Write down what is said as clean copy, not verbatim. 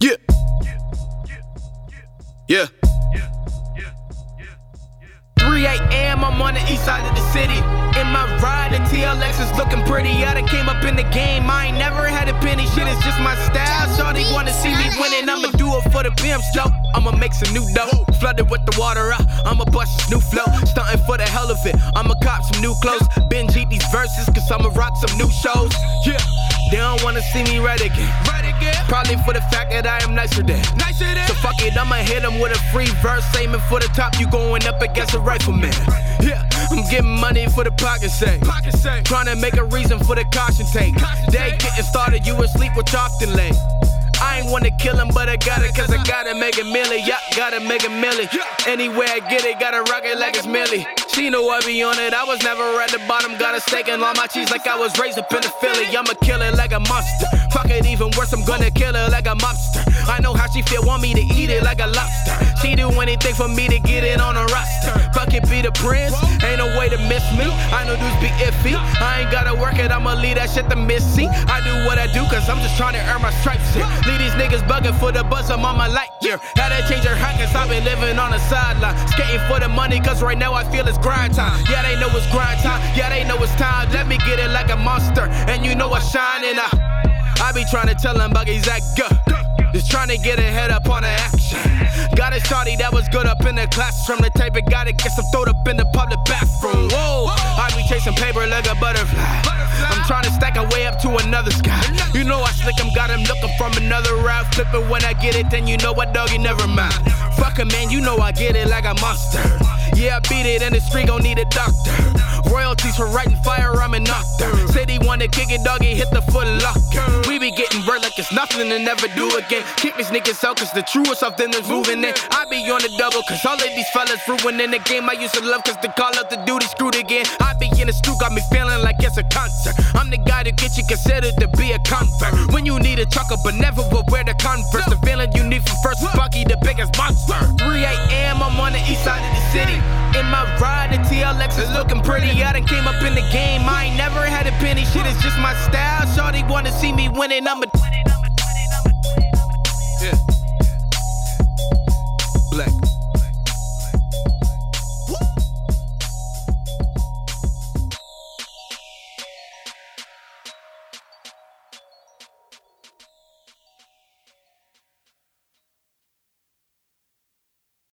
Yeah. 3 a.m. I'm on the east side of the city. In my ride, the TLX is looking pretty. I done came up in the game, I ain't never had a penny. Shit is just my style, shawty wanna see me winning. I'ma do it for the pimps though, I'ma make some new dough. Flooded with the water out, I'ma bust this new flow. Stuntin' for the hell of it, I'ma cop some new clothes. Binge eat these verses, cause I'ma rock some new shows. Yeah. They don't wanna see me right again. Probably for the fact that I am nicer than. So fuck it, I'ma hit them with a free verse. Aiming for the top, you going up against a rifleman. Yeah, I'm getting money for the pocket save. Trying to make a reason for the caution take. Day getting started, you asleep with chopped and lay. I ain't wanna kill him, but I gotta, cause I gotta make a milli. Yeah, gotta make a milli. Anywhere I get it, gotta rock it like it's milli. She know I be on it, I was never at the bottom. Got a steak and all my cheese like I was raised up in the Philly. I'ma kill it like a monster. Fuck it, even worse, I'm gonna kill her like a mobster. I know how she feel, want me to eat it like a lobster. She do anything for me to get it on a roster. Fuck it, be the prince, ain't no way to miss me. I know dudes be iffy, I ain't gotta work it, I'ma leave that shit to Missy. I do what I do, cause I'm just trying to earn my stripes here. Leave these niggas bugging for the bus, I'm on my light year. Had to change her hat, cause I've been living on the sideline. Skating for the money, cause right now I feel it's grind time. Yeah, they know it's grind time. Yeah, they know it's time. Let me get it like a monster. And you know I shine and I be trying to tell them buggies that go. Just trying to get a head up on the action. Got a shawty that was good up in the classroom. The type of guy that gets them throwed up in the public bathroom. Whoa, I be chasing paper like a butterfly. I'm trying to stack a way up to another sky. You know I slick him, got him looking from another route. Flipping when I get it, then you know what, doggy, never mind. Fuck him, man, you know I get it like a monster. Yeah, I beat it, and the street gon' need a doctor. Royalties for writing fire, I'm an author. City wanna kick it, doggy, hit the foot locker. We be getting burnt like it's nothing and never do again. Kick these niggas out, cause the truest of them is moving in. I be on the double, cause all of these fellas ruining the game I used to love, cause the call up the duty screwed again. I be in the stew, got me feeling like it's a concert. I'm the guy to get you considered to be a comfort. When you need a trucker, but never will wear the Converse. The feeling you need from first is Bucky, the biggest monster. 3 a.m., I'm on the east side of the city. In my ride, the TLX is looking pretty. I done came up in the game, I ain't never had a penny. Shit is just my style, shawty wanna see me winning, I'ma